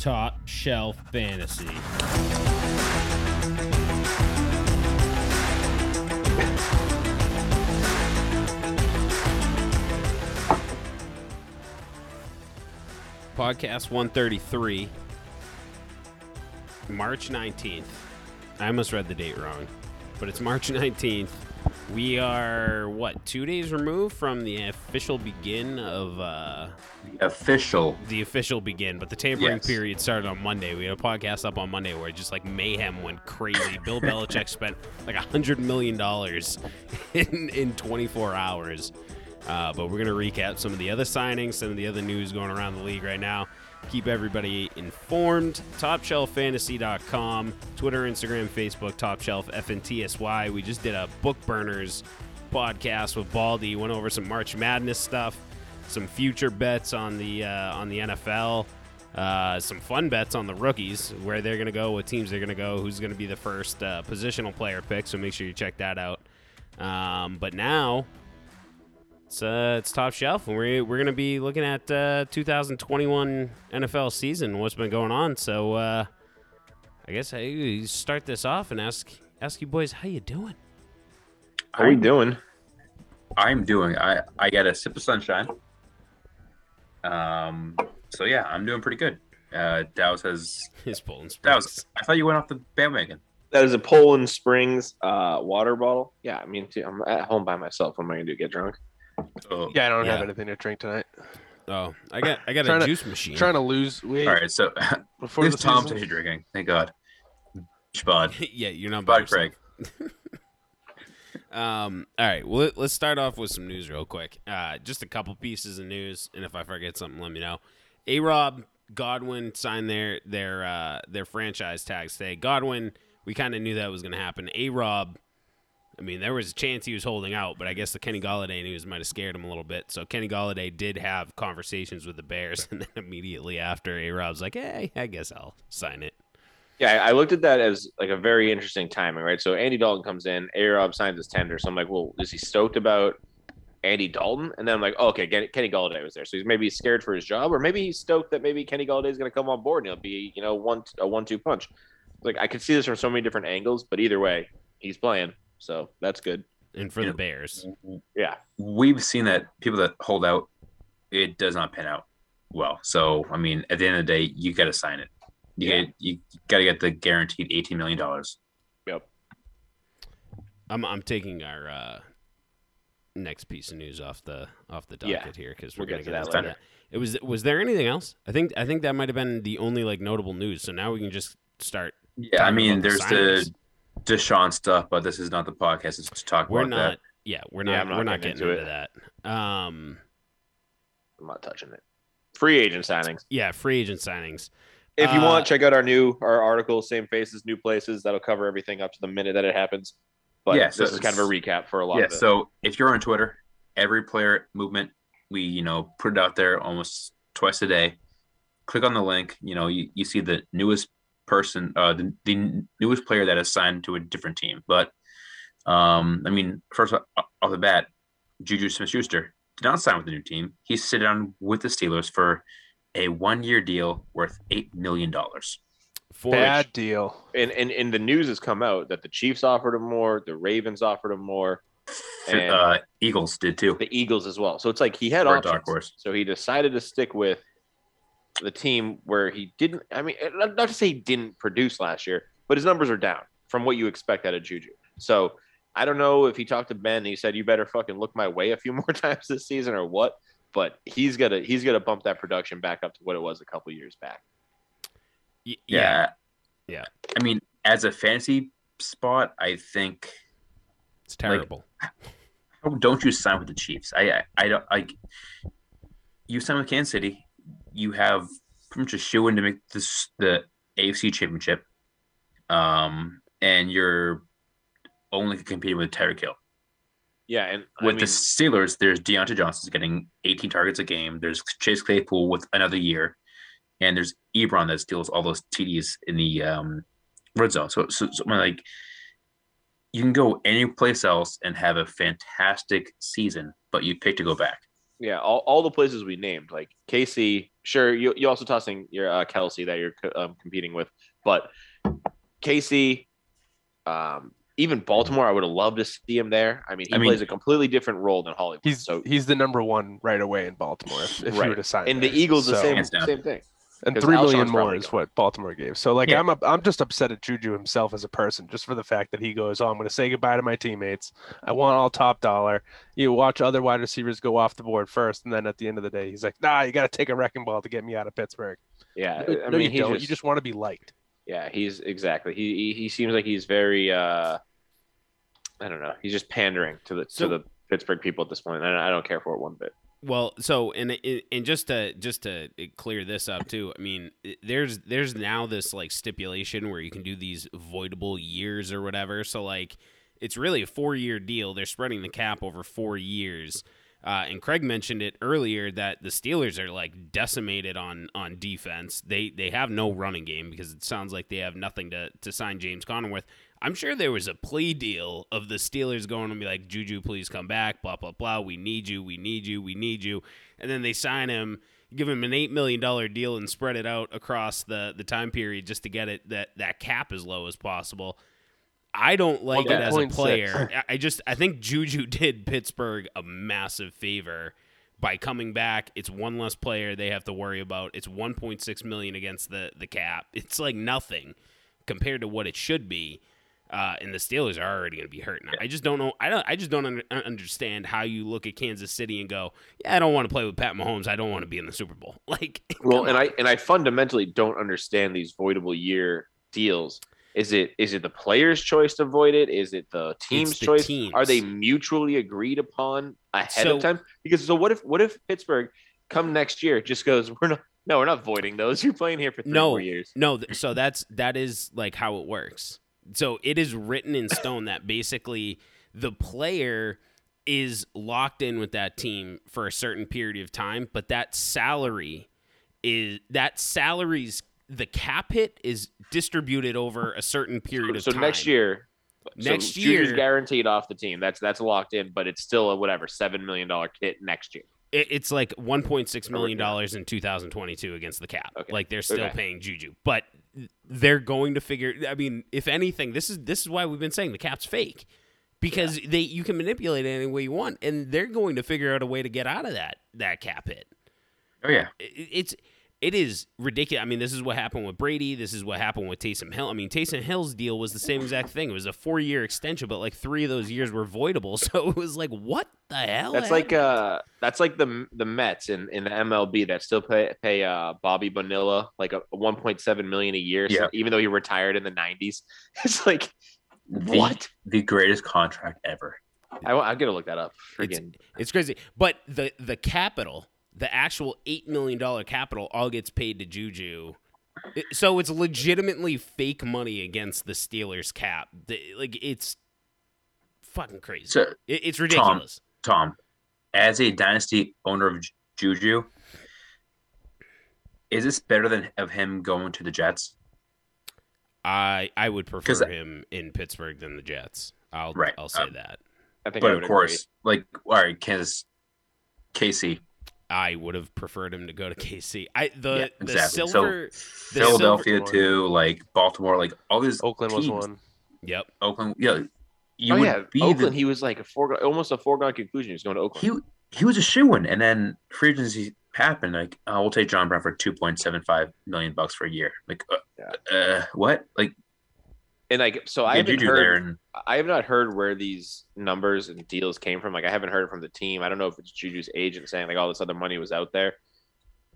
Top Shelf Fantasy. Podcast 133, March 19th. I almost read the date wrong, but it's March 19th. We are, 2 days removed from the official begin of... The official begin, but the tampering period started on Monday. We had a podcast up on Monday where just, mayhem went crazy. Bill Belichick spent, $100 million in 24 hours. But we're going to recap some of the other signings, some of the other news going around the league right now. Keep everybody informed. TopShelfFantasy.com, Twitter, Instagram, Facebook, TopShelf, FNTSY. We just did a Book Burners podcast with Baldy. Went over some March Madness stuff, some future bets on the NFL, some fun bets on the rookies, where they're going to go, what teams they're going to go, who's going to be the first positional player pick. So make sure you check that out. But now... It's Top Shelf, and we're going to be looking at 2021 NFL season, what's been going on. So I guess I start this off and ask you boys, how you doing? How are you doing? I'm doing. I got a sip of sunshine. So, yeah, I'm doing pretty good. Dow's has... His Poland Springs. I thought you went off the bandwagon. That is a Poland Springs water bottle. Yeah, I mean, I'm at home by myself. What am I going to do, get drunk? Oh, yeah, I don't have anything to drink tonight. Oh, I got a juice machine. Trying to lose weight. All right, so before this Tom's season? Drinking. Thank God. Spud. Yeah, you're not bad, Craig. All right, well, let's start off with some news real quick. Just a couple pieces of news, and if I forget something, let me know. A Rob Godwin signed their franchise tags today. Godwin, we kind of knew that was going to happen. A Rob. I mean, there was a chance he was holding out, but I guess the Kenny Golladay news might have scared him a little bit. So Kenny Golladay did have conversations with the Bears, and then immediately after, A-Rob's like, hey, I guess I'll sign it. Yeah, I looked at that as a very interesting timing, right? So Andy Dalton comes in, A-Rob signs his tender. So I'm like, well, is he stoked about Andy Dalton? And then I'm like, oh, okay, Kenny Golladay was there. So he's maybe scared for his job, or maybe he's stoked that maybe Kenny Golladay is going to come on board and he'll be, a 1-2 punch. I could see this from so many different angles, but either way, he's playing. So that's good. And for the Bears. Yeah. We've seen that people that hold out, it does not pan out well. So, I mean, at the end of the day, you got to sign it. You got to get the guaranteed $18 million. Yep. I'm taking our next piece of news off the docket here because we're going to get that later. Was there anything else? I think that might have been the only notable news. So now we can just start. Yeah, I mean, there's the Deshaun stuff, but this is not the podcast. It's to talk about that. Yeah, we're not getting into that. I'm not touching it. Free agent signings. Yeah, free agent signings. If you want, check out our article, Same Faces, New Places. That'll cover everything up to the minute that it happens. But yeah, so this is kind of a recap for a lot of it. Yeah, so if you're on Twitter, every player movement, we put it out there almost twice a day. Click on the link. You see the newest person, the newest player that is signed to a different team. But I mean, first off the bat, Juju Smith-Schuster did not sign with the new team. He's sitting down with the Steelers for a 1-year deal worth $8 million. Bad deal. And the news has come out that the Chiefs offered him more, the Ravens offered him more, and Eagles did too. The Eagles as well. So it's he had options. So he decided to stick with the team where he didn't, not to say he didn't produce last year, but his numbers are down from what you expect out of Juju. So I don't know if he talked to Ben and he said, you better fucking look my way a few more times this season or what, but he's got to bump that production back up to what it was a couple years back. Yeah. I mean, as a fantasy spot, I think it's terrible. Don't you sign with the Chiefs? I don't like you sign with Kansas City. You have pretty much a shoe-in to make the AFC Championship, and you're only competing with Tyreek Hill. Yeah, and the Steelers, there's Deontay Johnson's getting 18 targets a game. There's Chase Claypool with another year, and there's Ebron that steals all those TDs in the red zone. So you can go any place else and have a fantastic season, but you pick to go back. Yeah, all the places we named, like KC. Sure, you also tossing your Kelsey that you're competing with, but KC, even Baltimore, I would have loved to see him there. I mean, he plays a completely different role than Hollywood. He's the number one right away in Baltimore. If right. you were to sign, and there. The Eagles so, the same thing. And $3 million more is what Baltimore gave. So, like, yeah. I'm just upset at Juju himself as a person, just for the fact that he goes, "Oh, I'm going to say goodbye to my teammates. I want all top dollar." You watch other wide receivers go off the board first, and then at the end of the day, he's like, "Nah, you got to take a wrecking ball to get me out of Pittsburgh." Yeah, I mean, you just want to be liked. Yeah, he's exactly. He seems like he's very. I don't know. He's just pandering to the Pittsburgh people at this point, and I don't care for it one bit. Well, so and just to clear this up too, I mean, there's now this like stipulation where you can do these voidable years or whatever. So like, it's really a 4-year deal. They're spreading the cap over 4 years. And Craig mentioned it earlier that the Steelers are like decimated on defense. They have no running game because it sounds like they have nothing to sign James Conner with. I'm sure there was a plea deal of the Steelers going and be like, "Juju, please come back, blah, blah, blah. We need you, we need you, we need you." And then they sign him, give him an $8 million deal and spread it out across the time period just to get it that cap as low as possible. I don't like it as a player. I think Juju did Pittsburgh a massive favor by coming back. It's one less player they have to worry about. It's $1.6 million against the cap. It's like nothing compared to what it should be. And the Steelers are already going to be hurt now. I just don't know. I just don't understand how you look at Kansas City and go, "Yeah, I don't want to play with Pat Mahomes. I don't want to be in the Super Bowl." Like, well, and I fundamentally don't understand these voidable year deals. Is it the player's choice to void it? Is it the team's choice? Teams. Are they mutually agreed upon ahead of time? Because what if Pittsburgh come next year just goes, "We're not voiding those. You're playing here for three more years." No, so that is like how it works. So it is written in stone that basically the player is locked in with that team for a certain period of time, but the cap hit is distributed over a certain period of time. Next year is guaranteed off the team. That's locked in, but it's still a whatever $7 million hit next year. It's like $1.6 million in 2022 against the cap. Okay. Like they're still paying Juju, but they're going to figure. I mean, if anything, this is why we've been saying the cap's fake, because you can manipulate it any way you want, and they're going to figure out a way to get out of that cap hit. Oh yeah, it is ridiculous. I mean, this is what happened with Brady. This is what happened with Taysom Hill. I mean, Taysom Hill's deal was the same exact thing. It was a 4-year extension, but like 3 of those years were voidable. So it was like, what the hell? That's happened? Like the Mets in the MLB that still pay Bobby Bonilla like a $1.7 million a year, so even though he retired in the 90s. It's like the greatest contract ever. I gotta look that up. It's crazy, but the capital, the actual $8 million capital, all gets paid to Juju. So it's legitimately fake money against the Steelers cap. Like it's fucking crazy. So, it's ridiculous. Tom, as a dynasty owner of Juju, is this better than of him going to the Jets? I would prefer him in Pittsburgh than the Jets. I'll say that. I think, but of course, agree. Like all right, KC. I would have preferred him to go to KC. Philadelphia silver too, like Baltimore, like all these. Oakland teams. Was one. Yep. Oakland. Yeah. Oakland. He was like almost a foregone conclusion. He was going to Oakland. He was a shoo-in, and then free agency happened. Like we'll take John Brown for $2.75 million for a year. Like what? Like. And like, so I have not heard where these numbers and deals came from. Like, I haven't heard it from the team. I don't know if it's Juju's agent saying like all this other money was out there.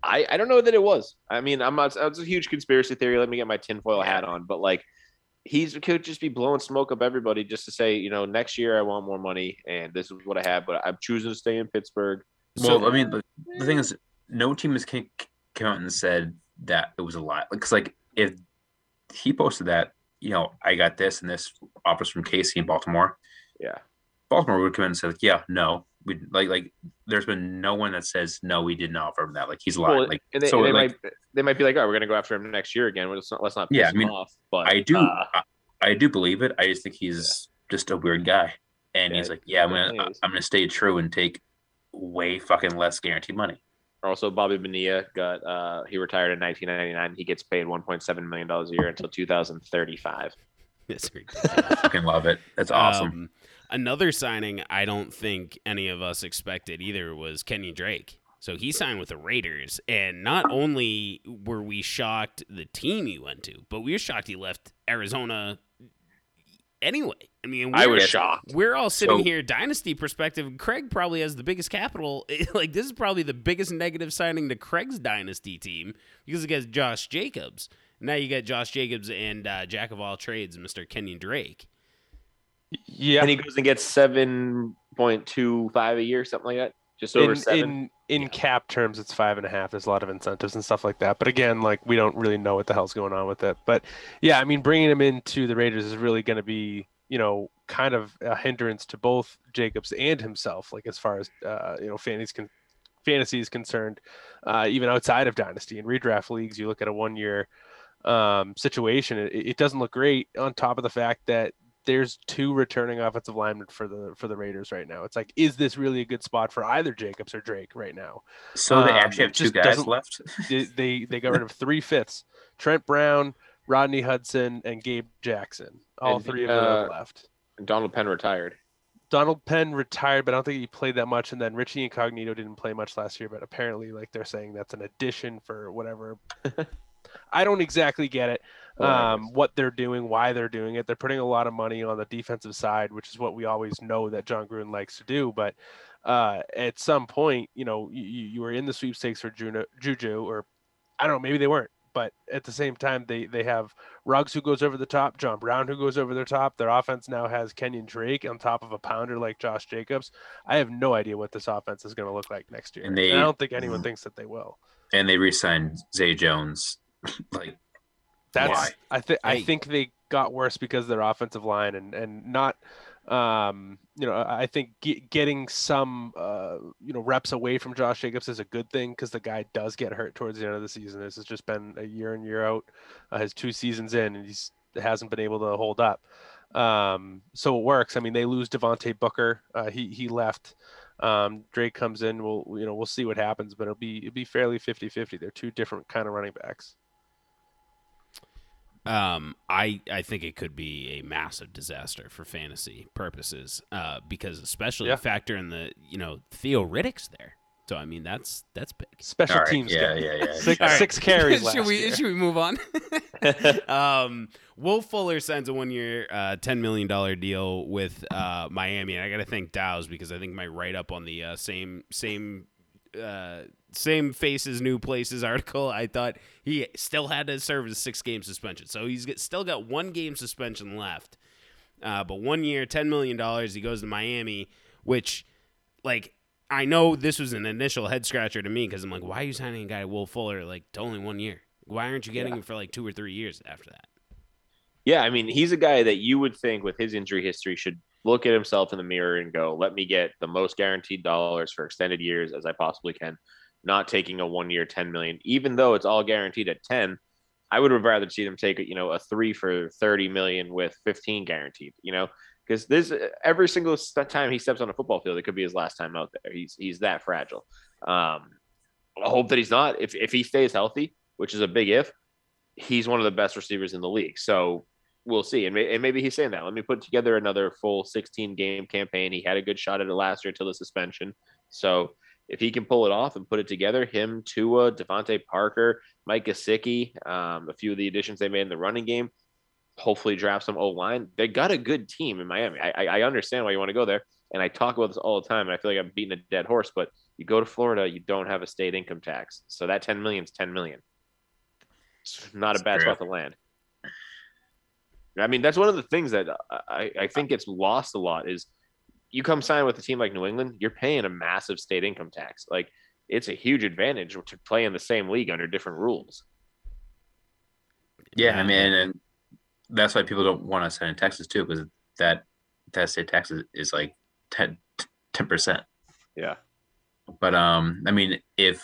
I don't know that it was. I mean, it's a huge conspiracy theory. Let me get my tinfoil hat on. But like, he could just be blowing smoke up everybody just to say, you know, next year I want more money and this is what I have, but I'm choosing to stay in Pittsburgh. Well, so, I mean, the thing is, no team has came out and said that it was a lie. Because like, if he posted that, you know, I got this and this offers from KC in Baltimore. Yeah. Baltimore would come in and say, like, yeah, no. We like there's been no one that says no, we didn't offer him that. Like he's lying. Well, like and they, so and they like, might be like, oh, we're gonna go after him next year again. Let's not piss him off. But I do believe it. I just think he's just a weird guy. And he's like, I'm gonna stay true and take way fucking less guaranteed money. Also, Bobby Bonilla got he retired in 1999. He gets paid $1.7 million a year until 2035. That's ridiculous. I fucking love it. That's awesome. Another signing I don't think any of us expected either was Kenyan Drake. So he signed with the Raiders, and not only were we shocked the team he went to, but we were shocked he left Arizona anyway. I mean, I was shocked. We're all sitting here, dynasty perspective. Craig probably has the biggest capital. Like, this is probably the biggest negative signing to Craig's dynasty team because it gets Josh Jacobs. Now you got Josh Jacobs and Jack of all trades, Mr. Kenyan Drake. Yeah, and he goes and gets 7.25 a year, something like that. Just over seven. In cap terms, it's 5.5. There's a lot of incentives and stuff like that. But again, like, we don't really know what the hell's going on with it. But yeah, I mean, bringing him into the Raiders is really going to be, you know, kind of a hindrance to both Jacobs and himself. Like, as far as you know, fantasy is concerned, even outside of dynasty and redraft leagues, you look at a 1 year situation. It doesn't look great. On top of the fact that there's two returning offensive linemen for the Raiders right now. It's like, is this really a good spot for either Jacobs or Drake right now? So they actually have two guys left. They got rid of 3/5. Trent Brown, Rodney Hudson, and Gabe Jackson. All three of them are left. Donald Penn retired, but I don't think he played that much. And then Richie Incognito didn't play much last year, but apparently, like, they're saying that's an addition for whatever. I don't exactly get it. What they're doing, why they're doing it. They're putting a lot of money on the defensive side, which is what we always know that John Gruden likes to do. But at some point, you know, you were in the sweepstakes for Juju, or I don't know, maybe they weren't. But at the same time, they have Ruggs, who goes over the top, John Brown, who goes over their top. Their offense now has Kenyan Drake on top of a pounder like Josh Jacobs. I have no idea what this offense is going to look like next year. And I don't think anyone thinks that they will. And they re-signed Zay Jones. Like, that's why? I think they got worse because of their offensive line and not, you know, I think getting some, you know, reps away from Josh Jacobs is a good thing because the guy does get hurt towards the end of the season. This has just been a year in, year out, his two seasons in, and he hasn't been able to hold up. So it works. I mean, they lose Devontae Booker. He left. Drake comes in. We'll see what happens, but it'll be fairly 50-50. They're two different kind of running backs. I think it could be a massive disaster for fantasy purposes, because especially factor in the, you know, theoretics there. So I mean, that's big. Special right. teams, yeah. Six carries. Should we move on? Will Fuller signs a 1 year, $10 million deal with Miami, and I got to thank Dow's because I think my write up on the same faces, new places article, I thought he still had to serve his 6-game suspension, so he's still got 1 game suspension left. But 1 year, $10 million, he goes to Miami, which, like, I know this was an initial head scratcher to me because I'm like, why are you signing a guy, Will Fuller, like, to only 1 year? Why aren't you getting him for like 2 or 3 years after that? Yeah, I mean, he's a guy that you would think with his injury history should look at himself in the mirror and go, let me get the most guaranteed dollars for extended years as I possibly can, not taking a 1 year, $10 million, even though it's all guaranteed at 10. I would have rather see them take, you know, a 3 for $30 million with 15 guaranteed, you know, because this every single time he steps on a football field, it could be his last time out there. He's that fragile. I hope that he's not. If he stays healthy, which is a big if, he's one of the best receivers in the league. So we'll see. And maybe he's saying that. Let me put together another full 16-game campaign. He had a good shot at it last year until the suspension. So if he can pull it off and put it together, him, Tua, Devontae Parker, Mike Gesicki, a few of the additions they made in the running game, hopefully draft some O-line. They got a good team in Miami. I understand why you want to go there. And I talk about this all the time. And I feel like I'm beating a dead horse, but you go to Florida, you don't have a state income tax. So that $10 million is $10 million. It's not a bad spot to land. I mean, that's one of the things that I think gets lost a lot is you come sign with a team like New England, you're paying a massive state income tax. Like, it's a huge advantage to play in the same league under different rules. Yeah, I mean, and that's why people don't want to sign in Texas too, because that state tax is like 10%. Yeah. But, I mean, if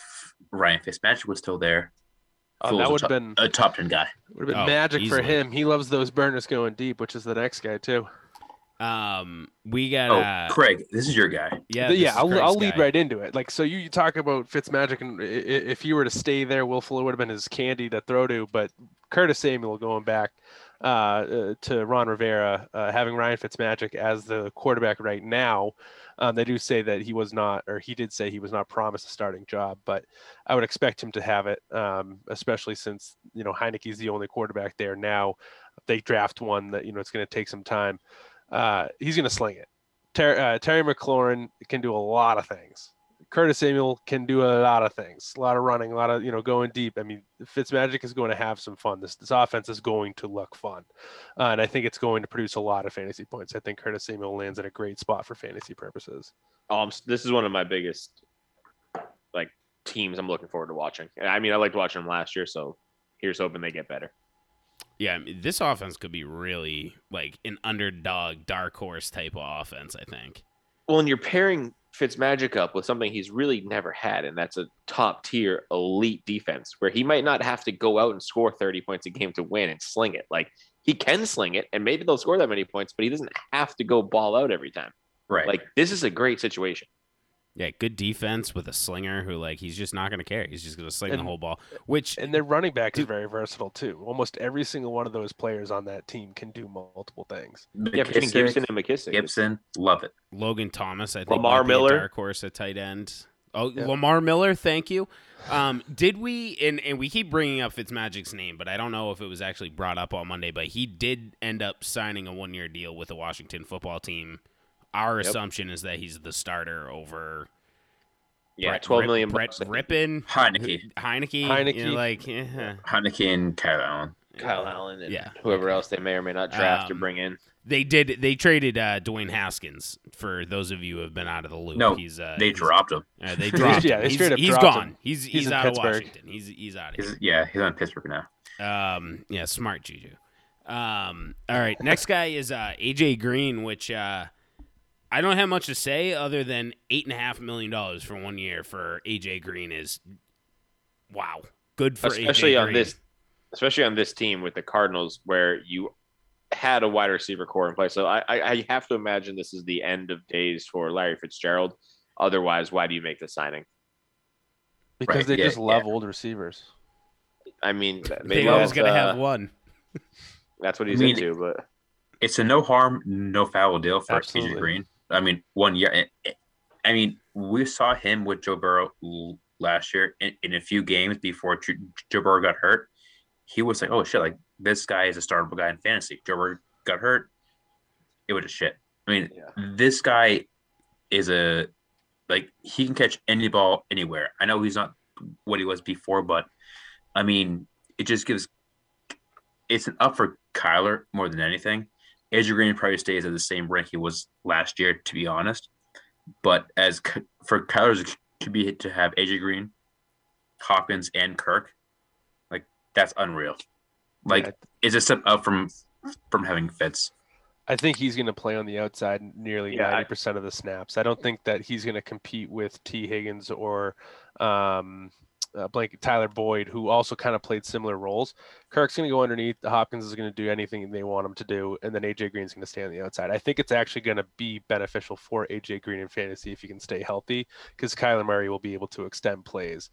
Ryan Fitzmagic was still there, that would have been a top 10 guy. Would have been magic easily for him. He loves those burners going deep, which is the next guy too. We got Craig. This is your guy. Yeah. I'll lead right into it. Like, so you talk about Fitzmagic, and if he were to stay there, Will Fuller would have been his candy to throw to. But Curtis Samuel going back to Ron Rivera, having Ryan Fitzmagic as the quarterback right now, they do say that he was not, or he did say he was not promised a starting job, but I would expect him to have it, especially since, you know, Heinicke's the only quarterback there now. They draft one that, you know, it's going to take some time. He's going to sling it. Terry McLaurin can do a lot of things. Curtis Samuel can do a lot of things, a lot of running, a lot of, you know, going deep. I mean, Fitzmagic is going to have some fun. This offense is going to look fun. And I think it's going to produce a lot of fantasy points. I think Curtis Samuel lands in a great spot for fantasy purposes. This is one of my biggest, like, teams I'm looking forward to watching. I mean, I liked watching them last year, so here's hoping they get better. Yeah, I mean, this offense could be really like an underdog, dark horse type of offense, I think. Well, and you're pairing Fitzmagic up with something he's really never had, and that's a top tier elite defense where he might not have to go out and score 30 points a game to win and sling it. Like, he can sling it, and maybe they'll score that many points, but he doesn't have to go ball out every time. Right. Like, this is a great situation. Yeah, good defense with a slinger who, like, he's just not going to care. He's just going to sling the whole ball. And their running back is very versatile, too. Almost every single one of those players on that team can do multiple things. Yeah, between Gibson and McKissick. Gibson, love it. Logan Thomas, I think. Lamar Miller. Dark horse at tight end. Oh, yeah. Lamar Miller, thank you. Did we, and we keep bringing up Fitzmagic's name, but I don't know if it was actually brought up on Monday, but he did end up signing a one-year deal with the Washington football team. Our assumption is that he's the starter over, $12 million. Brett Rippin, Heinicke, you know, like Heinicke and Kyle Allen, and whoever else they may or may not draft or bring in. They traded Dwayne Haskins. For those of you who have been out of the loop, they dropped him. They dropped him. He's gone. Him. He's out Pittsburgh. Of Washington. He's out of here. He's on Pittsburgh now. Smart Juju. All right, next guy is AJ Green, which. I don't have much to say other than $8.5 million for 1 year for AJ Green is wow. Good for especially AJ on Green. Especially on this team with the Cardinals where you had a wide receiver core in place. So I have to imagine this is the end of days for Larry Fitzgerald. Otherwise, why do you make the signing? Because right. they just love old receivers. I mean, they always gonna have one. That's what he's into, but it's a no harm, no foul deal for AJ Green. I mean, 1 year. I mean, we saw him with Joe Burrow last year in a few games before Joe Burrow got hurt. He was like, oh, shit, like, this guy is a startable guy in fantasy. Joe Burrow got hurt. It was a shit. I mean, This guy is he can catch any ball anywhere. I know he's not what he was before, but, I mean, it just gives – it's an up for Kyler more than anything. AJ Green probably stays at the same rank he was last year, to be honest. But as for Kyler's to have AJ Green, Hopkins, and Kirk, like, that's unreal. Like, is this step up from having Fitz? I think he's going to play on the outside nearly 90% of the snaps. I don't think that he's going to compete with T. Higgins or Tyler Boyd, who also kind of played similar roles. Kirk's going to go underneath. Hopkins is going to do anything they want him to do, and then AJ Green's going to stay on the outside. I think it's actually going to be beneficial for AJ Green in fantasy if he can stay healthy, because Kyler Murray will be able to extend plays,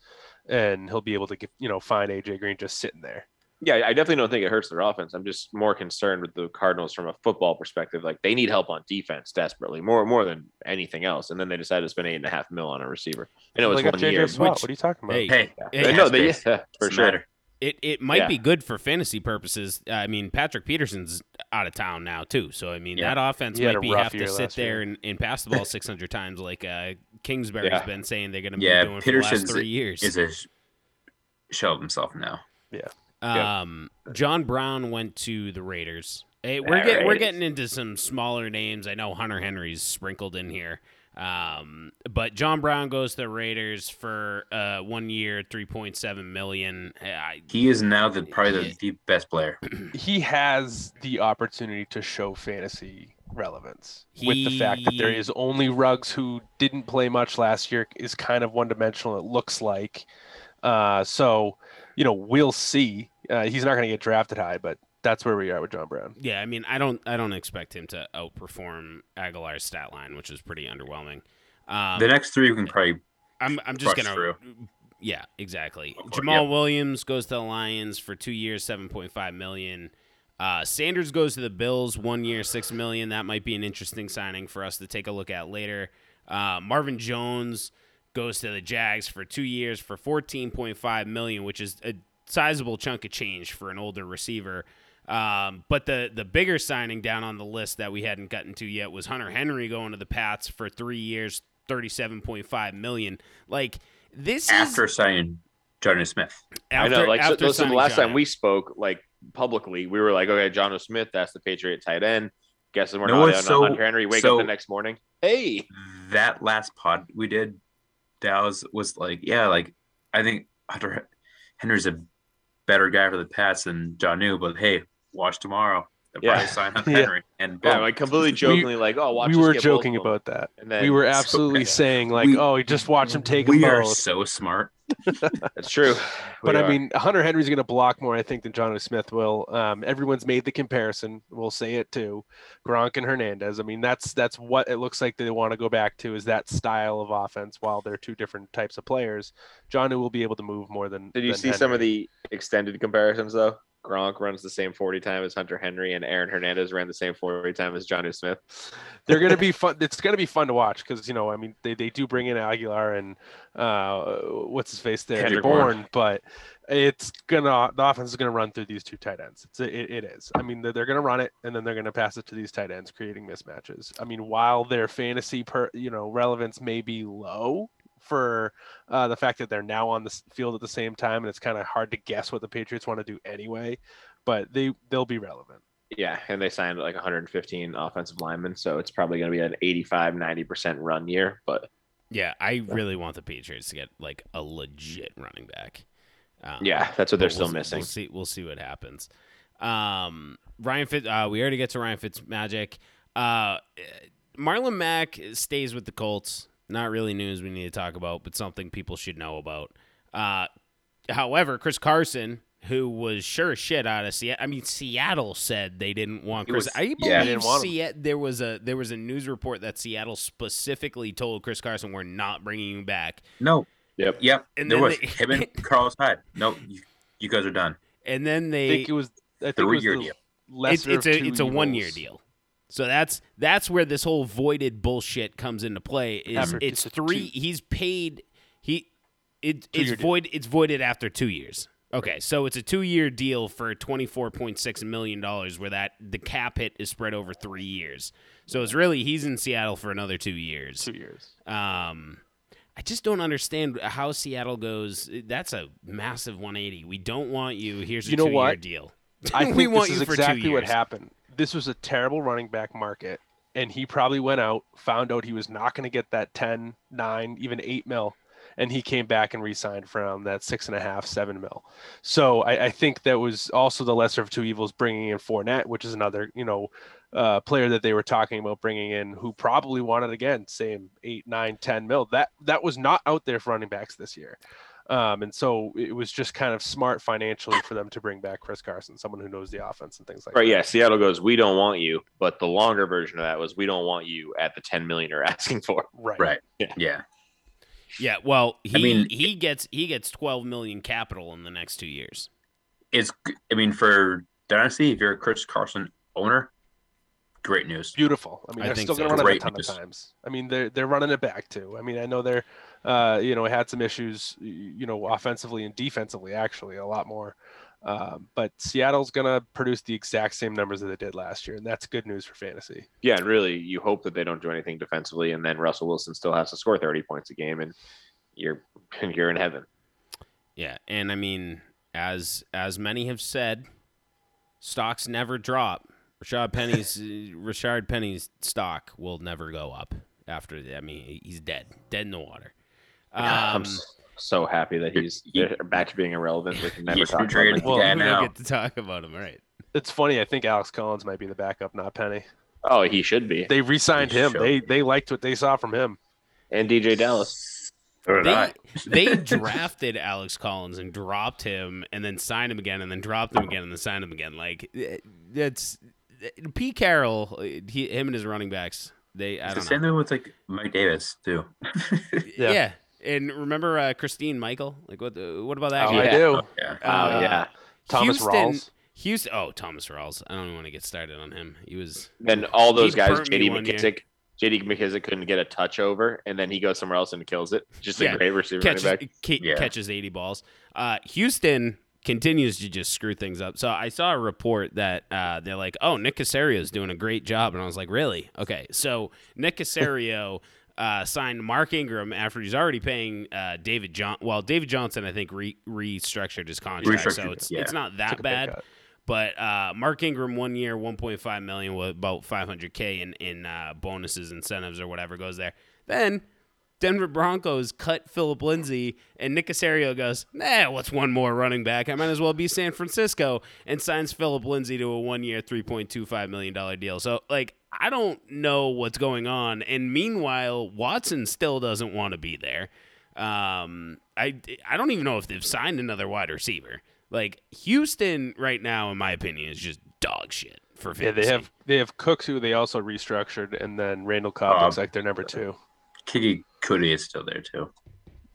and he'll be able to find AJ Green just sitting there. Yeah, I definitely don't think it hurts their offense. I'm just more concerned with the Cardinals from a football perspective. Like, they need help on defense desperately, more than anything else. And then they decided to spend $8.5 million on a receiver. I know it's 1 year. What are you talking about? Hey, no, for sure. It might be good for fantasy purposes. I mean, Patrick Peterson's out of town now too, so I mean that offense might have to sit there and pass the ball 600 times, like Kingsbury's been saying they're going to be doing Peterson's for the last 3 years. Is a show of himself now. Yeah. John Brown went to the Raiders. Hey, we're getting into some smaller names. I know Hunter Henry's sprinkled in here. But John Brown goes to the Raiders for 1 year, $3.7 million. He is now the best player. He has the opportunity to show fantasy relevance with the fact that there is only Ruggs, who didn't play much last year, is kind of one dimensional. It looks like, so. You know, we'll see. He's not going to get drafted high, but that's where we are with John Brown. Yeah, I mean, I don't expect him to outperform Aguilar's stat line, which is pretty underwhelming. The next three we can probably. I'm just gonna. Through. Yeah, exactly. Course, Jamal Williams goes to the Lions for 2 years, $7.5 million. Sanders goes to the Bills, 1 year, $6 million. That might be an interesting signing for us to take a look at later. Marvin Jones goes to the Jags for 2 years for $14.5 million, which is a sizable chunk of change for an older receiver. But the bigger signing down on the list that we hadn't gotten to yet was Hunter Henry going to the Pats for 3 years, $37.5 million. Like this after is... signing Jonnu Smith. After, I know, like after listen, last John. Time we spoke, like publicly, we were like, okay, Jonnu Smith, that's the Patriot tight end. Guess we're not on Hunter Henry. Wake up the next morning. Hey, that last pod we did, Dallas was like, yeah, like I think Hunter Henry's a better guy for the Pats than Jonnu, but hey, watch tomorrow. They'll probably sign up Henry. And boom. Yeah, like completely jokingly, like, oh, watch. We were joking about that. And then, we were absolutely saying, like, oh, just watch him take. We are so smart. That's true. But I mean, Hunter Henry's going to block more, I think, than Jonnu Smith will. Everyone's made the comparison. We'll say it too. Gronk and Hernandez. I mean, that's what it looks like they want to go back to, is that style of offense. While they're two different types of players, Jonnu will be able to move more than. Did you see Henry. Some of the extended comparisons though? Gronk runs the same 40 time as Hunter Henry, and Aaron Hernandez ran the same 40 time as Jonnu Smith. They're going to be fun. It's going to be fun to watch because, you know, I mean, they do bring in Aguilar and what's his face there, Bourne, but it's gonna the offense is going to run through these two tight ends. It is. I mean, they're going to run it, and then they're going to pass it to these tight ends, creating mismatches. I mean, while their fantasy relevance may be low, for the fact that they're now on the field at the same time, and it's kind of hard to guess what the Patriots want to do anyway, but they'll be relevant. Yeah, and they signed like 115 offensive linemen, so it's probably going to be an 85-90% run year. But yeah, I really want the Patriots to get like a legit running back. Yeah, that's what they're still missing. We'll see what happens. We already get to Ryan Fitzmagic. Marlon Mack stays with the Colts. Not really news we need to talk about, but something people should know about. However, Chris Carson, who was sure as shit out of Seattle. I mean, Seattle said they didn't want Chris. There was a news report that Seattle specifically told Chris Carson, we're not bringing you back. No. Yep. And there was him and Carlos Hyde. No, you guys are done. And then they I think it was a 3-year deal. It's a 1 year deal. So that's where this whole voided bullshit comes into play. It's voided after 2 years. Okay, so it's a 2 year deal for $24.6 million, where the cap hit is spread over 3 years. So it's really he's in Seattle for another 2 years. I just don't understand how Seattle goes. That's a massive 180. We don't want you. Here's a 2 year deal. I think we want you for 2 years. Exactly what happened. This was a terrible running back market, and he probably went out, found out he was not going to get that 10, 9, even 8 mil, and he came back and re-signed from that 6.5, 7 mil. So I think that was also the lesser of two evils, bringing in Fournette, which is another, player that they were talking about bringing in who probably wanted, again, same 8, 9, 10 mil. That was not out there for running backs this year. And so it was just kind of smart financially for them to bring back Chris Carson, someone who knows the offense and things like that. Right, yeah. Seattle goes, we don't want you. But the longer version of that was, we don't want you at the $10 million you're asking for. Right. Yeah. Well, he gets $12 million capital in the next 2 years. For Dynasty, if you're a Chris Carson owner, great news. Beautiful. I mean, they're still going to run it a ton of times. I mean, they're running it back too. I mean, I know they're, had some issues, offensively and defensively, actually a lot more. But Seattle's going to produce the exact same numbers that they did last year. And that's good news for fantasy. Yeah. And really you hope that they don't do anything defensively. And then Russell Wilson still has to score 30 points a game and you're in heaven. Yeah. And I mean, as many have said, stocks never drop. Rashad Penny's stock will never go up after. I mean, he's dead in the water. I'm so happy that he's back to being irrelevant. We can never talk about him. Well, we don't get to talk about him, right? It's funny. I think Alex Collins might be the backup, not Penny. Oh, he should be. They re-signed him. They liked what they saw from him. And DJ Dallas. They drafted Alex Collins and dropped him, and then signed him again, and then dropped him again, and then signed him again. Like, that's Pete Carroll, him and his running backs. Same thing with like Mike Davis too. Yeah. And remember Christine Michael? Like what about that? Oh, yeah. I do. Thomas Rawls. Houston. Oh, Thomas Rawls. I don't even want to get started on him. He was. And all those guys, J.D. McKissic. J.D. McKissic couldn't get a touch over, and then he goes somewhere else and kills it. Just a great receiver running back. Catches 80 balls. Houston continues to just screw things up. So I saw a report that they're like, oh, Nick Casario's doing a great job. And I was like, really? Okay. So Nick Caserio signed Mark Ingram after he's already paying David Johnson. Well, David Johnson, I think, restructured his contract. So it's not that bad. But Mark Ingram, 1 year, $1.5 million with about $500K in bonuses, incentives, or whatever goes there. Then Denver Broncos cut Philip Lindsay, and Nick Caserio goes, what's one more running back? I might as well be San Francisco, and signs Philip Lindsay to a 1 year, $3.25 million deal. So, I don't know what's going on. And meanwhile, Watson still doesn't want to be there. I don't even know if they've signed another wide receiver. Houston right now, in my opinion, is just dog shit for fantasy. They have Cooks, who they also restructured, and then Randall Cobb looks like their number two. Kiki Cudi is still there too.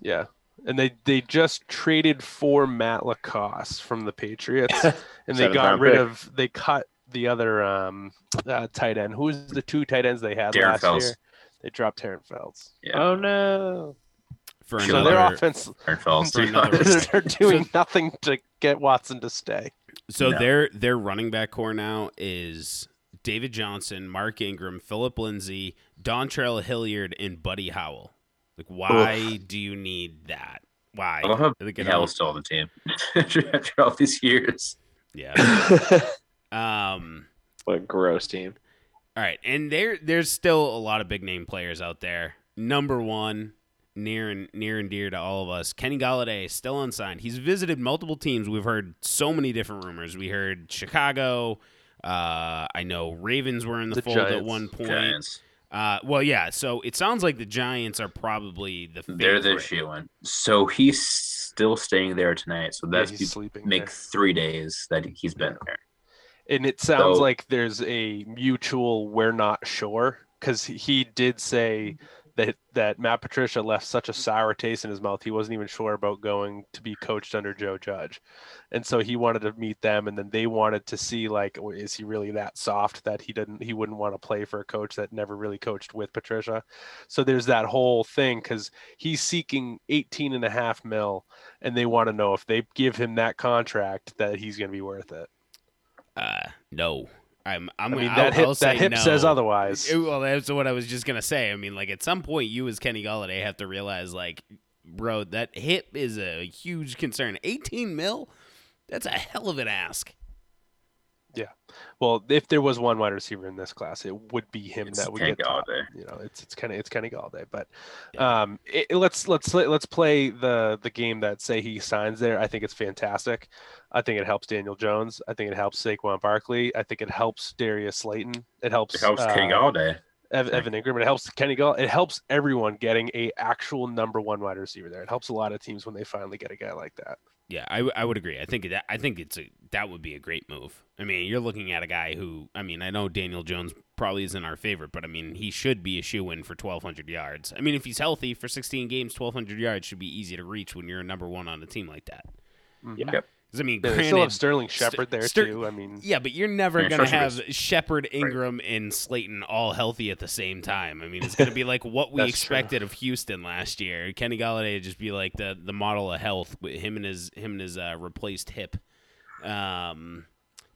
Yeah, and they just traded for Matt Lacoste from the Patriots, and they got rid of they cut the other tight end. Who was the two tight ends they had last year? They dropped Terrence Feltz. Yeah. Oh no. So their offense, they're doing nothing to get Watson to stay. So their running back core now is David Johnson, Mark Ingram, Philip Lindsay, Dontrell Hilliard, and Buddy Howell. Why do you need that? Why? I love how Howell's still on the team after all these years. Yeah. What a gross team. All right, and there's still a lot of big name players out there. Number one. Near and dear to all of us. Kenny Golladay is still unsigned. He's visited multiple teams. We've heard so many different rumors. We heard Chicago. I know Ravens were in the fold Giants. At one point. Giants. So it sounds like the Giants are probably the favorite. They're the shoe-in. So he's still staying there tonight. So that's make 3 days that he's been there. And it sounds like there's a mutual we're not sure, because he did say that Matt Patricia left such a sour taste in his mouth, he wasn't even sure about going to be coached under Joe Judge. And so he wanted to meet them, and then they wanted to see, is he really that soft that he wouldn't want to play for a coach that never really coached with Patricia? So there's that whole thing, because he's seeking $18.5 million, and they want to know if they give him that contract that he's going to be worth it. No. Hip says otherwise. Well, that's what I was just gonna say. At some point, you as Kenny Golladay have to realize, bro, that hip is a huge concern. $18 million, that's a hell of an ask. Yeah. Well, if there was one wide receiver in this class, it would be him. That would get top. It's Kenny Golladay. But let's play the game that say he signs there. I think it's fantastic. I think it helps Daniel Jones. I think it helps Saquon Barkley. I think it helps Darius Slayton. It helps Kenny Golladay. Evan Ingram. It helps Kenny Golladay. It helps everyone getting a actual number one wide receiver there. It helps a lot of teams when they finally get a guy like that. Yeah, I would agree. I think that would be a great move. You're looking at a guy who, I know Daniel Jones probably isn't our favorite, but he should be a shoe-in for 1,200 yards. If he's healthy for 16 games, 1,200 yards should be easy to reach when you're a number one on a team like that. Mm-hmm. Yeah. Yep. They still have Sterling Shepard there too. Yeah, but you're never going to have Shepard, Ingram, and Slayton all healthy at the same time. It's going to be like what we expected of Houston last year. Kenny Golladay would just be like the model of health with him and his replaced hip. You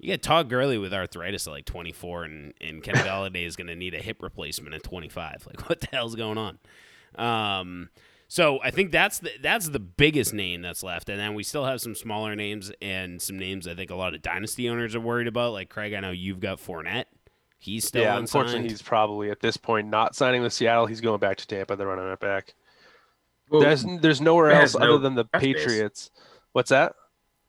get Todd Gurley with arthritis at 24, and Kenny Golladay is going to need a hip replacement at 25. What the hell's going on? So I think that's the biggest name that's left. And then we still have some smaller names and some names I think a lot of dynasty owners are worried about. Craig, I know you've got Fournette. He's still unsigned. Unfortunately, he's probably at this point not signing with Seattle. He's going back to Tampa. They're running it back. Well, there's nowhere else other than the Patriots. Space. What's that?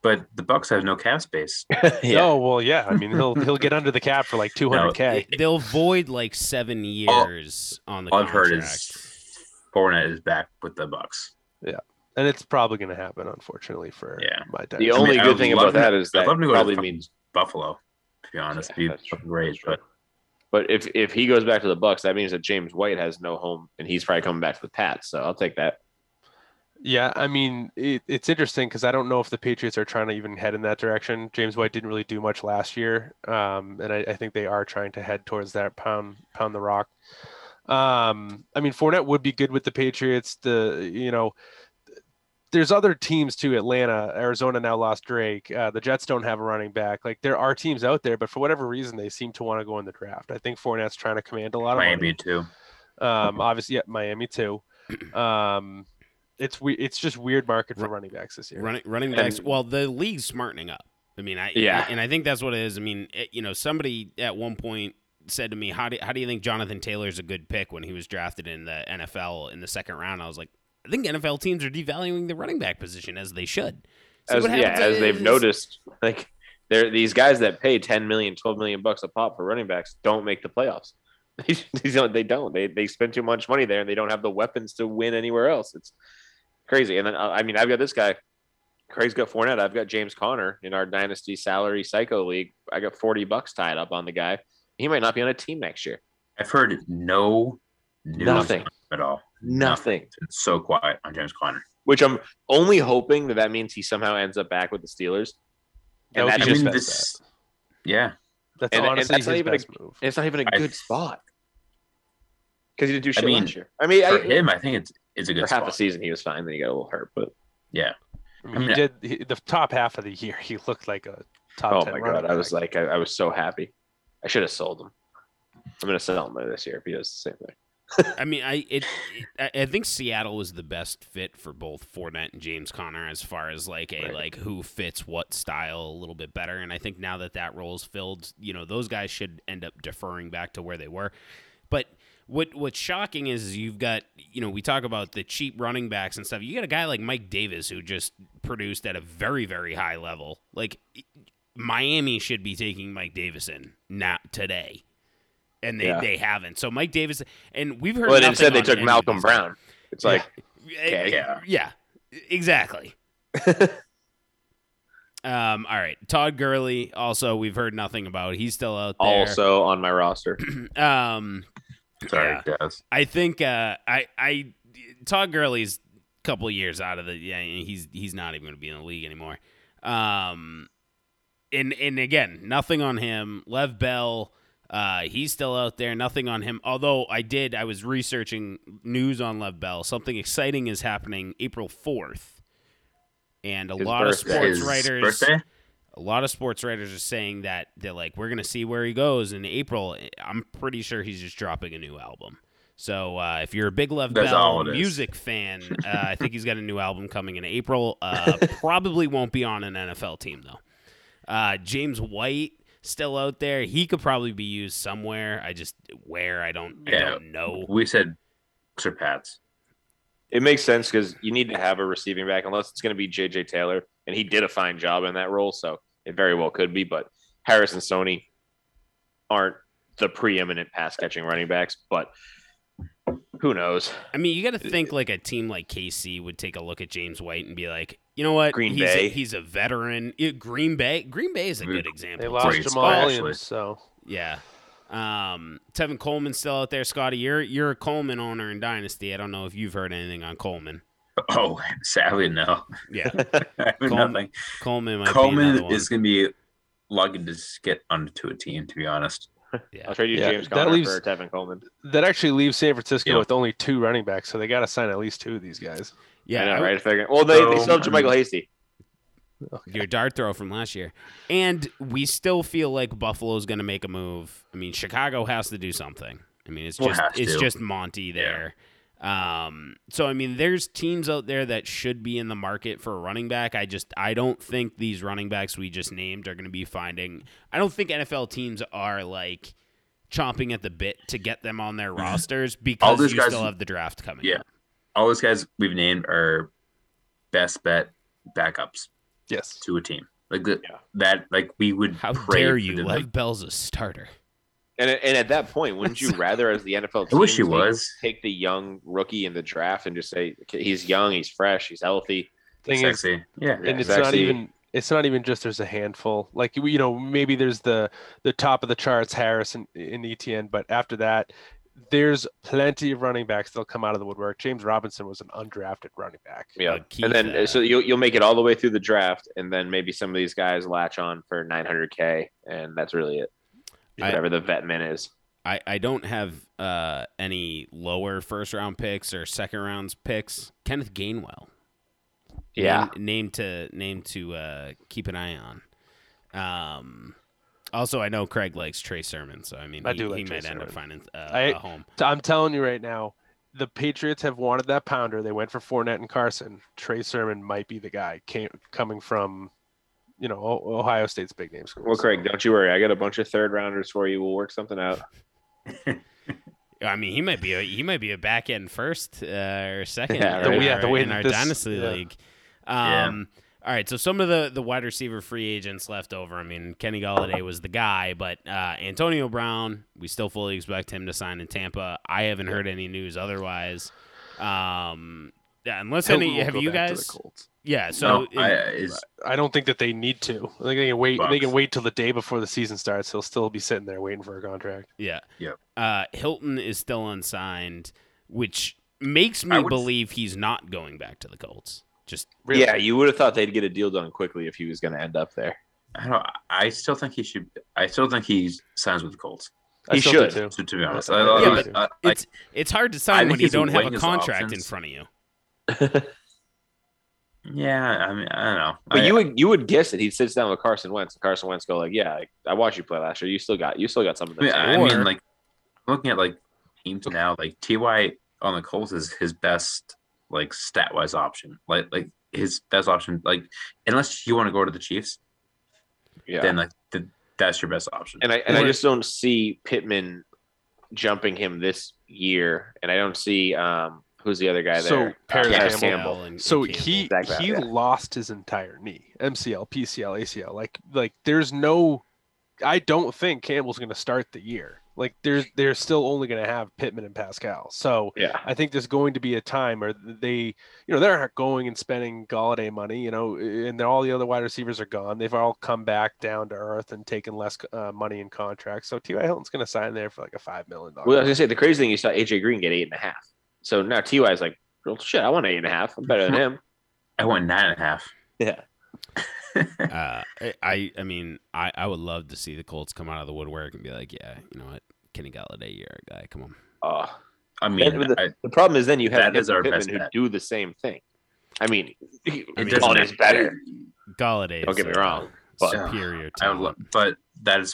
But the Bucks have no cap space. Yeah. Oh, well, yeah. He'll get under the cap for $200K. They'll void 7 years on the contract. Unheard is Fournette is back with the Bucs. Yeah. And it's probably going to happen, unfortunately, for my time. The only good thing about that is that probably means Buffalo, to be honest. Yeah, be great, but if he goes back to the Bucs, that means that James White has no home, and he's probably coming back to the Pats, so I'll take that. Yeah, I mean, it's interesting because I don't know if the Patriots are trying to even head in that direction. James White didn't really do much last year, and I think they are trying to head towards that pound the rock. I mean, Fournette would be good with the Patriots. There's other teams too. Atlanta, Arizona now lost Drake. The Jets don't have a running back. Like, there are teams out there, but for whatever reason, they seem to want to go in the draft. I think Fournette's trying to command a lot of money. Miami too. Obviously, yeah, Miami too. It's just weird market for running backs this year. Running backs. Well, the league's smartening up. I mean, and I think that's what it is. I mean, somebody at one point said to me, "How do you think Jonathan Taylor's a good pick when he was drafted in the NFL in the second round?" I was like, I think NFL teams are devaluing the running back position as they should. As they've noticed, like, these guys that pay $10 million, $12 million bucks a pop for running backs don't make the playoffs. They don't. They spend too much money there, and they don't have the weapons to win anywhere else. It's crazy. And then, I mean, I've got this guy. Craig's got Fournette. I've got James Conner in our Dynasty Salary Psycho League. I got $40 tied up on the guy. He might not be on a team next year. I've heard no news at all. Nothing. It's so quiet on James Conner, which I'm only hoping that means he somehow ends up back with the Steelers. And that just yeah, that's honestly his best move. It's not even a good spot because he didn't do shit last year. I mean, for him, I think it's a good spot. For half a season, he was fine. Then he got a little hurt, but yeah, he did the top half of the year. He looked like a top 10 runner. Oh my god, I was like, I was so happy. I should have sold him. I'm gonna sell him this year if he does the same thing. I mean, I think Seattle was the best fit for both Fournette and James Conner as far as like who fits what style a little bit better. And I think now that role's filled, those guys should end up deferring back to where they were. But what's shocking is you've got, we talk about the cheap running backs and stuff. You got a guy like Mike Davis who just produced at a very, very high level. Like, Miami should be taking Mike Davis in, not today. And they haven't. So Mike Davis, and we've heard. Well, instead they took Malcolm Brown. It's exactly. All right, Todd Gurley. Also, we've heard nothing about. He's still out there. Also on my roster. Sorry, guys. I think I Todd Gurley's a couple of years out of the. Yeah, he's not even going to be in the league anymore. And again, nothing on him. Lev Bell. He's still out there. Nothing on him. Although I was researching news on Lev Bell. Something exciting is happening April 4th. And a lot of sports writers are saying that they're like, we're going to see where he goes in April. I'm pretty sure he's just dropping a new album. So if you're a big Lev Bell music fan, I think he's got a new album coming in April. Probably won't be on an NFL team, though. James White. Still out there. He could probably be used somewhere. I don't know. We said Sir Pats. It makes sense because you need to have a receiving back unless it's going to be J.J. Taylor, and he did a fine job in that role, so it very well could be. But Harris and Sony aren't the preeminent pass-catching running backs, but who knows? I mean, you got to think like a team like KC would take a look at James White and be like, you know what? He's a veteran. Green Bay is a good example. They lost Jamal Williams, so yeah. Tevin Coleman's still out there. Scotty, you're a Coleman owner in Dynasty. I don't know if you've heard anything on Coleman. Oh, sadly no. Yeah, nothing. Coleman is going to be lucky to get onto a team. To be honest, yeah. I'll trade you James Conner for Tevin Coleman. That actually leaves San Francisco with only two running backs, so they got to sign at least two of these guys. Yeah, I know, right. They still have Jermichael Hasty. Okay. Your dart throw from last year. And we still feel like Buffalo's going to make a move. I mean, Chicago has to do something. I mean, it's just Monty there. Yeah. So, I mean, there's teams out there that should be in the market for a running back. I don't think these running backs we just named are going to be finding. I don't think NFL teams are, like, chomping at the bit to get them on their rosters because you still have the draft coming up. All those guys we've named are best bet backups. Yes, to a team like that. Like we would. How dare you? Lev Bell's a starter. And at that point, wouldn't you rather, as the NFL team, take the young rookie in the draft and just say, okay, he's young, he's fresh, he's healthy, he's sexy. It's not even just there's a handful. Like, you know, maybe there's the top of the charts, Harris and Etienne, but after that, there's plenty of running backs that'll come out of the woodwork. James Robinson was an undrafted running back. Yeah, and then so you'll make it all the way through the draft, and then maybe some of these guys latch on for $900K, and that's really it. Whatever the vet man is. I don't have any lower first-round picks or second-round picks. Kenneth Gainwell. Yeah. Name to keep an eye on. Also, I know Craig likes Trey Sermon, so I mean, he might end up finding a home. I'm telling you right now, the Patriots have wanted that pounder. They went for Fournette and Carson. Trey Sermon might be the guy coming from, you know, Ohio State's big name school. Well, Craig, don't you worry. I got a bunch of third rounders for you. We'll work something out. I mean, he might be a back end first or second. The way in our dynasty league. All right, so some of the wide receiver free agents left over. I mean, Kenny Golladay was the guy, but Antonio Brown, we still fully expect him to sign in Tampa. I haven't heard any news otherwise. I don't think that they need to. I think they can wait. They can wait till the day before the season starts. He'll still be sitting there waiting for a contract. Yeah. Hilton is still unsigned, which makes me believe he's not going back to the Colts. You would have thought they'd get a deal done quickly if he was going to end up there. I still think he signs with the Colts. He should. To be honest, it's hard to sign when you don't have a contract in front of you. Yeah, I mean, I don't know. But you would guess that he sits down with Carson Wentz. And Carson Wentz go like, "Yeah, I watched you play last year. You still got something." I mean, like looking at like teams now, like T.Y. on the Colts is his best like stat wise option. Like his best option. Like unless you want to go to the Chiefs, yeah, then like that's your best option. And I just don't see Pittman jumping him this year, and I don't see who's the other guy there? Paris Campbell. He lost his entire knee. MCL, PCL, ACL. Like there's no. I don't think Campbell's going to start the year. Like they're still only going to have Pittman and Pascal. So yeah. I think there's going to be a time where they aren't going and spending Golladay money. You know, and all the other wide receivers are gone. They've all come back down to earth and taken less money in contracts. So T.Y. Hilton's going to sign there for like a $5 million. Well, I was going to say the crazy thing, you saw AJ Green get 8.5. So now T.Y. is like, well, shit, I want 8.5. I'm better than him. I want 9.5. Yeah. I would love to see the Colts come out of the woodwork and be like, yeah, you know what? Kenny Golladay, you're our guy. Come on. The problem is then you have Pittman who do the same thing. I mean, Golladay's better. Golladay. Don't get me wrong. But superior to but that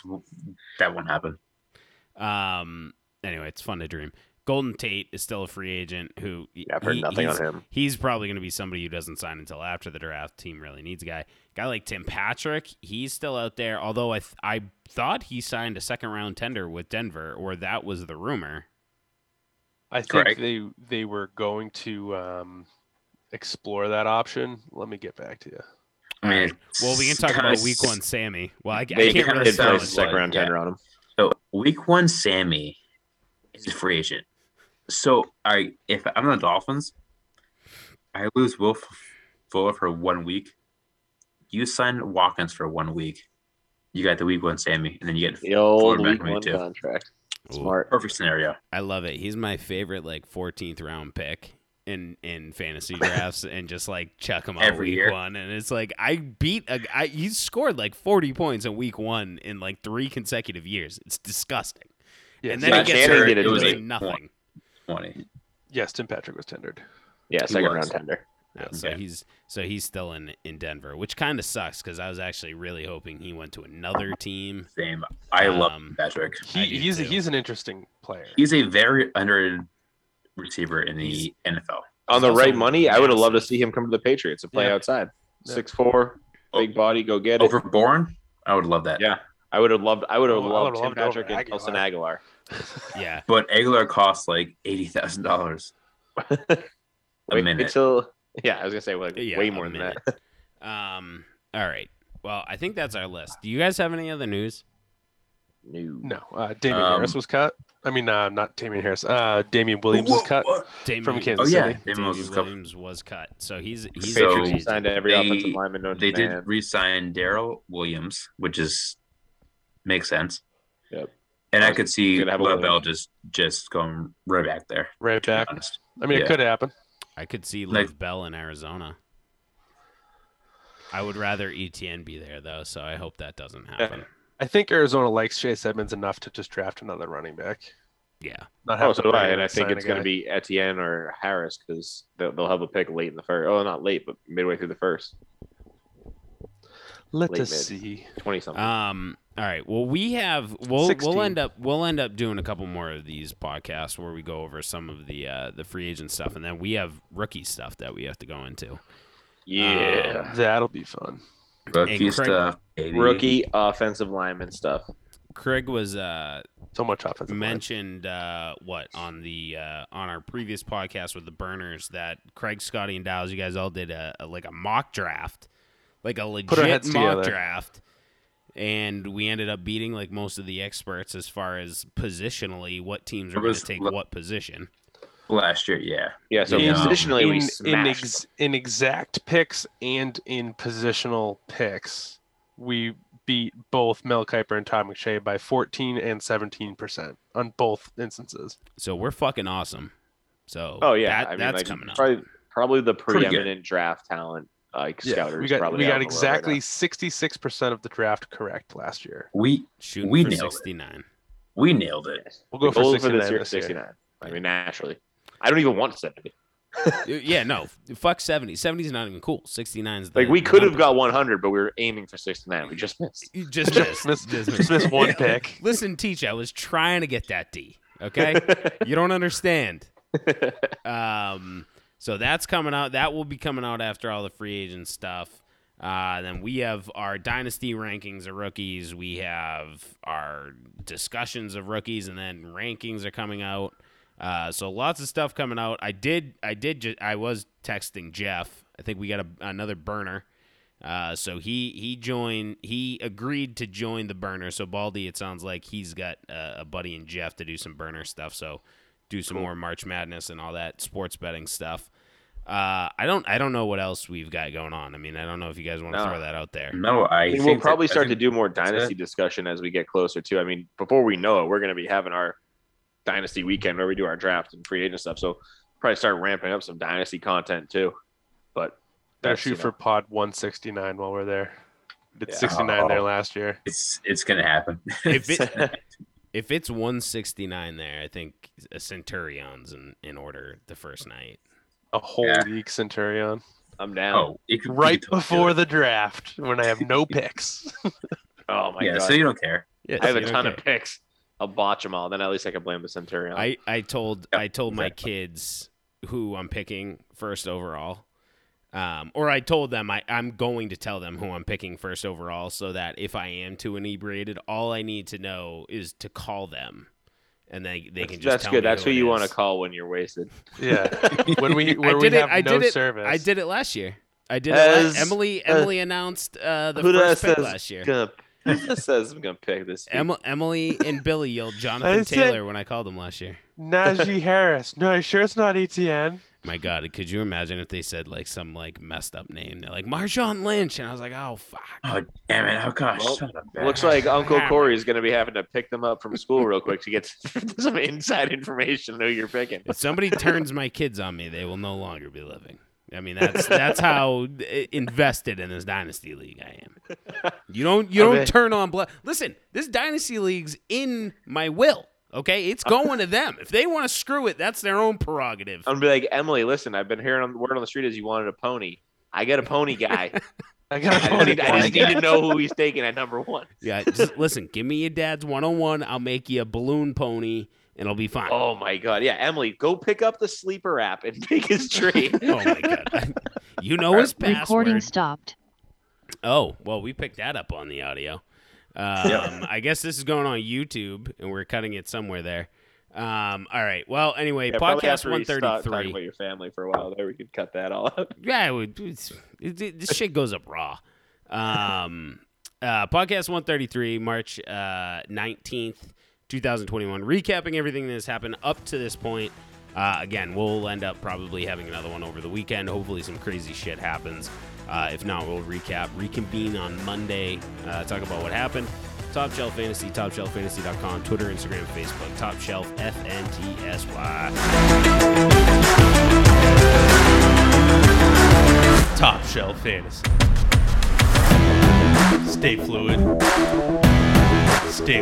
won't happen. Anyway, it's fun to dream. Golden Tate is still a free agent who I've heard nothing on him. He's probably going to be somebody who doesn't sign until after the draft. Team really needs a guy. Guy like Tim Patrick, he's still out there, although I thought he signed a second-round tender with Denver, or that was the rumor. I think they were going to explore that option. Let me get back to you. I mean, well, we can talk about Week 1 Sammy. Well, I can't really play a second-round tender on him. So Week 1 Sammy is a free agent. So if I'm the Dolphins, I lose Will Fuller for 1 week. You sign Watkins for 1 week. You got the Week 1 Sammy, and then you get the old Week 1 contract. Smart, perfect scenario. I love it. He's my favorite, like 14th round pick in fantasy drafts, and just like chuck him out every week year. One, and it's like I beat a guy. He scored like 40 points in Week 1 in like 3 consecutive years. It's disgusting. Yes. And then he gets hurt. It was like nothing. 20. Yes, Tim Patrick was tendered. Yeah, second round tender. Yeah, so he's still in Denver, which kind of sucks because I was actually really hoping he went to another team. Same. I love Patrick. He's an interesting player. He's a very underrated receiver in the NFL. On the right money, I would have loved to see him come to the Patriots and play outside. 6'4", big body, go get it. Overborn? I would love that. Yeah, I would have loved Tim Patrick and Nelson Aguilar. Yeah, but Aguilar costs like $80,000 a minute. Yeah, I was gonna say way more than that. All right. Well, I think that's our list. Do you guys have any other news? No, Damian Harris was cut. I mean, not Damian Harris. Damian Williams was cut from Kansas City. Damian Williams was cut. So he's signed every offensive lineman. They did re-sign Darrell Williams, which makes sense. Yep. And I could see LaBelle just going right back there. Right back. I mean, it could happen. I could see Lev Bell in Arizona. I would rather ETN be there, though, so I hope that doesn't happen. Yeah. I think Arizona likes Chase Edmonds enough to just draft another running back. Yeah. And I think it's going to be Etienne or Harris because they'll have a pick late in the first. Oh, not late, but midway through the first. Let us see. 20-something. All right. Well, we'll end up doing a couple more of these podcasts where we go over some of the free agent stuff, and then we have rookie stuff that we have to go into. Yeah, that'll be fun. Rookie offensive lineman stuff. Craig was so much offensive mentioned on our previous podcast with the burners that Craig, Scotty, and Dowles, you guys all did a mock draft, like a legit mock draft, and we ended up beating like most of the experts as far as positionally what teams are going to take what position. Last year, so positionally, we smashed in exact picks and in positional picks, we beat both Mel Kiper and Todd McShay by 14 and 17% on both instances. So we're fucking awesome. So coming up. Probably the preeminent draft talent. Scouters we got exactly 66% of the draft correct last year. We nailed 69. We nailed it. We'll go for this year. 69. I mean, naturally. I don't even want 70. Yeah, no. Fuck 70. 70 is not even cool. 69 is the we could have got 100, but we were aiming for 69. We just missed. Just missed one pick. Listen, Teach, I was trying to get that D, okay? You don't understand. So that's coming out. That will be coming out after all the free agent stuff. Then we have our dynasty rankings of rookies. We have our discussions of rookies, and then rankings are coming out. So lots of stuff coming out. I was texting Jeff. I think we got another burner. So he agreed to join the burner. So Baldy, it sounds like he's got a buddy in Jeff to do some burner stuff. So do some more March Madness and all that sports betting stuff. I don't know what else we've got going on. I mean, I don't know if you guys want to throw that out there. No, I think we'll probably start to do more dynasty discussion as we get closer to. I mean, before we know it, we're going to be having our dynasty weekend where we do our draft and free agent stuff. So probably start ramping up some dynasty content too. But that's shoot for pod 169 while we're there. It's 69 there last year. It's going to happen. If it's 169 there, I think a Centurion's in order the first night. A whole week Centurion. I'm down. Oh, before the draft when I have no picks. Oh, my God. Yeah, so you don't care. Yes, I have a ton of picks. I'll botch them all. Then at least I can blame the Centurion. I told my kids who I'm picking first overall. Or I told them I'm going to tell them who I'm picking first overall so that if I am too inebriated, all I need to know is to call them. And they can just that's tell good. Me that's who you is. Want to call when you're wasted. Yeah. When we have no service. I did it last year. I did it. Emily announced the first pick last year. Who says I'm going to pick this year? Emily and Billy yelled Jonathan Taylor when I called them last year. Najee Harris. No, are you sure it's not ETN? My God, could you imagine if they said some messed up name? They're like Marshawn Lynch, and I was like, oh fuck, oh damn it, oh gosh. Well, looks like Uncle Corey's gonna be having to pick them up from school real quick to get some inside information on who you're picking. If somebody turns my kids on me, they will no longer be living. I mean, that's how invested in this dynasty league I am. You don't turn on blood. Listen, this dynasty league's in my will. Okay, it's going to them. If they want to screw it, that's their own prerogative. I'm be like, Emily, listen, I've been hearing the word on the street is you wanted a pony. I got a pony guy. I just need to know who he's taking at number one. Yeah, just listen, give me your dad's 101. I'll make you a balloon pony, and it'll be fine. Oh, my God. Yeah, Emily, go pick up the sleeper app and make his trade. Oh, my God. You know his password. Recording stopped. Oh, well, we picked that up on the audio. I guess this is going on YouTube, and we're cutting it somewhere there. All right. Well, anyway, podcast 133. Talking about your family for a while there, we could cut that all out. Yeah, this shit goes up raw. Podcast 133, March 19th, 2021. Recapping everything that has happened up to this point. Again, we'll end up probably having another one over the weekend. Hopefully some crazy shit happens. If not, we'll reconvene on Monday, talk about what happened. Top Shelf Fantasy, topshelffantasy.com, Twitter, Instagram, Facebook, Top Shelf, FNTSY. Top Shelf Fantasy. Stay fluid. Stay